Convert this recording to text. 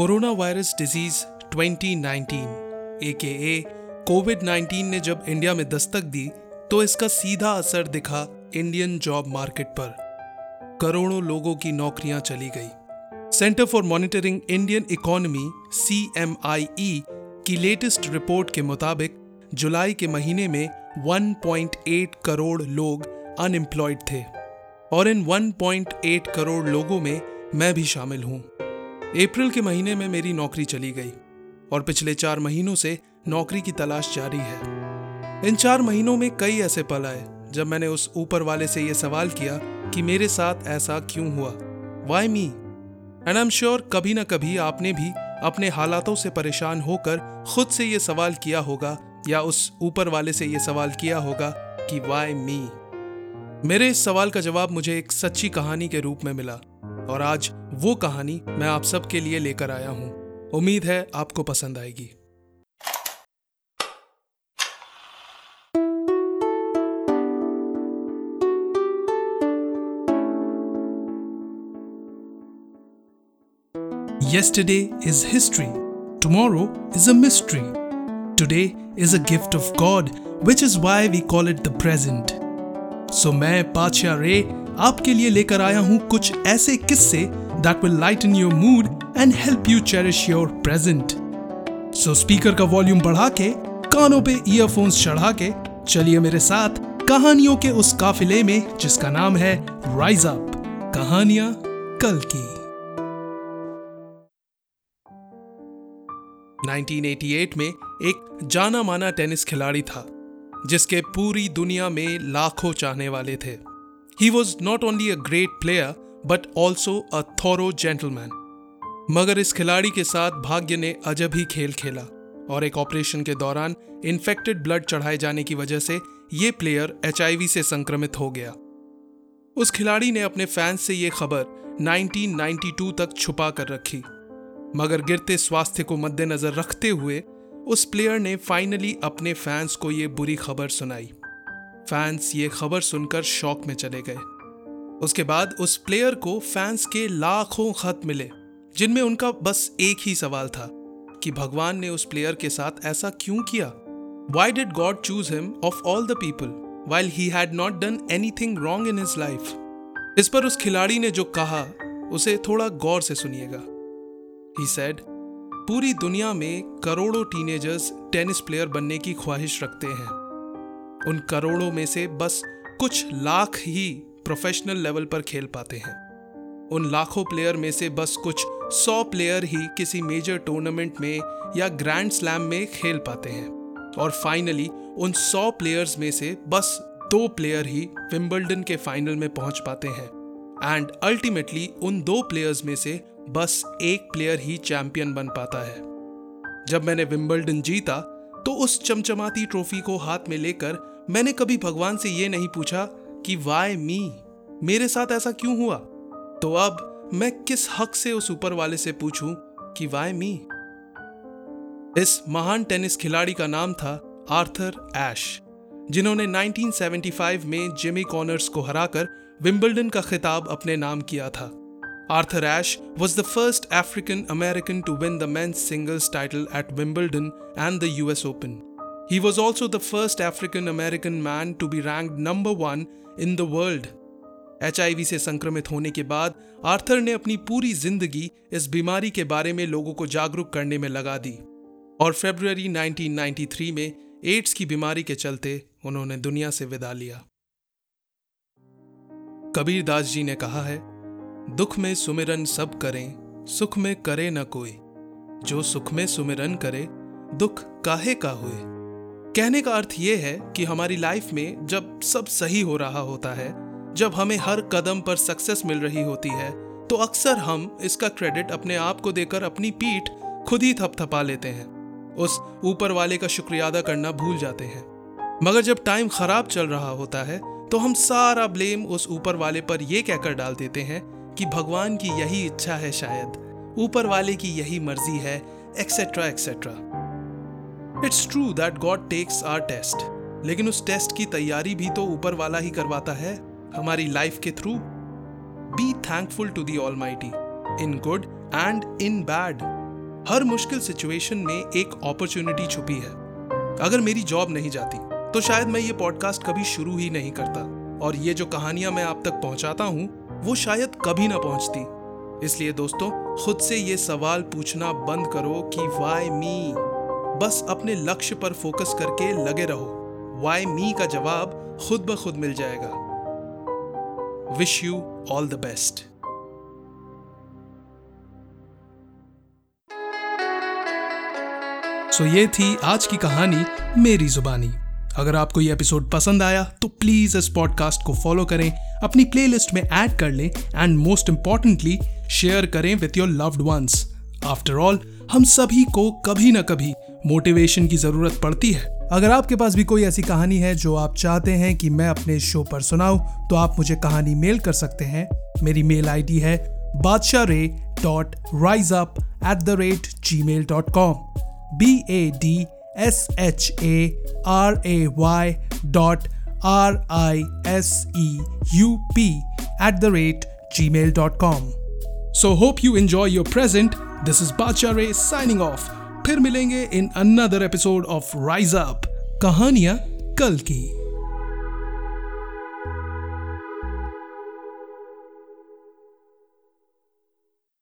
Corona virus disease 2019 AKA कोविड-19 ने जब इंडिया में दस्तक दी तो इसका सीधा असर दिखा इंडियन जॉब मार्केट पर। करोड़ों लोगों की नौकरियां चली गई। Centre for monitoring Indian Economy CMIE की लेटेस्ट रिपोर्ट के मुताबिक जुलाई के महीने में 1.8 करोड़ लोग अनएम्प्लॉयड थे और इन 1.8 करोड़ लोगों में मैं भी शामिल हूँ। अप्रैल के महीने में मेरी नौकरी चली गई और पिछले 4 महीनों से नौकरी की तलाश जारी है। इन 4 महीनों में कई ऐसे पल आए जब मैंने उस ऊपर वाले से ये सवाल किया कि मेरे साथ ऐसा क्यों हुआ, why me. And I am sure कभी ना कभी आपने भी अपने हालातों से परेशान होकर खुद से ये सवाल किया होगा या उस ऊपर वाले से ये सवाल किया होगा कि वाई मी। मेरे इस सवाल का जवाब मुझे एक सच्ची कहानी के रूप में मिला और आज वो कहानी मैं आप सबके लिए लेकर आया हूँ। उम्मीद है आपको पसंद आएगी। Yesterday is history, tomorrow is a mystery, today is a gift of God, which is why we call it the present. So मैं बादशाह रे आपके लिए लेकर आया हूँ कुछ ऐसे किस्से that will lighten your mood and help you cherish your present. So speaker का वॉल्यूम बढ़ा के कानों पे ईयरफोन्स चढ़ा के चलिए मेरे साथ कहानियों के उस काफिले में जिसका नाम है Rise Up, कहानियां कल की। 1988 में एक जाना माना टेनिस खिलाड़ी था जिसके पूरी दुनिया में लाखों चाहने वाले थे। He was not only a great player but also a thorough gentleman. मगर इस खिलाड़ी के साथ भाग्य ने अजब ही खेल खेला और एक ऑपरेशन के दौरान इन्फेक्टेड ब्लड चढ़ाए जाने की वजह से ये प्लेयर HIV से संक्रमित हो गया। उस खिलाड़ी ने अपने फैंस से ये खबर 1992 तक छुपा कर रखी, मगर गिरते स्वास्थ्य को मद्देनजर रखते हुए उस प्लेयर ने फाइनली अपने फैंस को ये बुरी खबर सुनाई। फैंस ये खबर सुनकर शॉक में चले गए। उसके बाद उस प्लेयर को फैंस के लाखों खत मिले जिनमें उनका बस एक ही सवाल था कि भगवान ने उस प्लेयर के साथ ऐसा क्यों किया। Why did God choose him of all the people while he had not done anything wrong in his life? इस पर उस खिलाड़ी ने जो कहा उसे थोड़ा गौर से सुनिएगा। He said, पूरी दुनिया में करोड़ों टीनेजर्स टेनिस प्लेयर बनने की ख्वाहिश रखते हैं। उन करोड़ों में से बस कुछ लाख ही प्रोफेशनल लेवल पर खेल पाते हैं। उन लाखों प्लेयर में से बस कुछ 100 प्लेयर ही किसी मेजर टूर्नामेंट में या ग्रैंड स्लैम में खेल पाते हैं और फाइनली उन 100 प्लेयर्स में से बस 2 प्लेयर ही विंबलडन के फाइनल में पहुंच पाते हैं एंड अल्टीमेटली उन 2 प्लेयर्स में से बस 1 प्लेयर ही चैंपियन बन पाता है। जब मैंने विंबलडन जीता तो उस चमचमाती ट्रॉफी को हाथ में लेकर मैंने कभी भगवान से ये नहीं पूछा कि वाई मी, मेरे साथ ऐसा क्यों हुआ। तो अब मैं किस हक से उस ऊपर वाले से पूछूं कि वाई मी। इस महान टेनिस खिलाड़ी का नाम था आर्थर ऐश, जिन्होंने 1975 में जिमी कॉनर्स को हराकर विंबलडन का खिताब अपने नाम किया था। Arthur Ash was the first African American to win the men's singles title at Wimbledon and the US Open. He was also the first African American man to be ranked number 1 in the world. HIV से संक्रमित होने के बाद Arthur ने अपनी पूरी जिंदगी इस बीमारी के बारे में लोगों को जागरूक करने में लगा दी और फरवरी 1993 में एड्स की बीमारी के चलते उन्होंने दुनिया से विदा लिया। कबीर दास जी ने कहा है, दुख में सुमिरन सब करें, सुख में करे न कोई। जो सुख में सुमिरन करे, दुख काहे का होए। कहने का अर्थ यह है कि हमारी लाइफ में जब सब सही हो रहा होता है, जब हमें हर कदम पर सक्सेस मिल रही होती है, तो अक्सर हम इसका क्रेडिट अपने आप को देकर अपनी पीठ खुद ही थपथपा लेते हैं, उस ऊपर वाले का शुक्रिया अदा करना भूल जाते हैं। मगर जब टाइम खराब चल रहा होता है तो हम सारा ब्लेम उस ऊपर वाले पर यह कहकर डाल देते हैं कि भगवान की यही इच्छा है, शायद ऊपर वाले की यही मर्जी है, etcetera etcetera. It's true that God takes our test, लेकिन उस टेस्ट की तैयारी भी तो ऊपर वाला ही करवाता है हमारी लाइफ के through. Be thankful to the almighty in good and in bad. हर मुश्किल सिचुएशन में एक अपॉर्चुनिटी छुपी है। अगर मेरी जॉब नहीं जाती तो शायद मैं ये पॉडकास्ट कभी शुरू ही नहीं करता, और ये जो कहानियां मैं आप तक पहुंचाता हूँ वो शायद कभी ना पहुंचती। इसलिए दोस्तों, खुद से ये सवाल पूछना बंद करो कि वाई मी। बस अपने लक्ष्य पर फोकस करके लगे रहो। वाई मी का जवाब खुद ब खुद मिल जाएगा। Wish you all the best. तो ये थी आज की कहानी मेरी जुबानी। अगर आपको ये एपिसोड पसंद आया तो प्लीज़ इस पॉडकास्ट को फॉलो करें, अपनी प्लेलिस्ट में ऐड कर लें, एंड मोस्ट इम्पॉर्टेंटली शेयर करें with your loved ones. After all, हम सभी को कभी ना कभी मोटिवेशन की ज़रूरत पड़ती है। अगर आपके पास भी कोई ऐसी कहानी है जो आप चाहते हैं कि मैं अपने शो पर सुनाऊं, तो आप मुझे कहानी मेल कर सकते हैं। मेरी मेल ID है badshahray.riseup@gmail.com badshahray.riseup@gmail.com. So hope you enjoy your present. This is Badshah Ray signing off. फिर मिलेंगे in another episode of Rise Up, कहानियां कल की।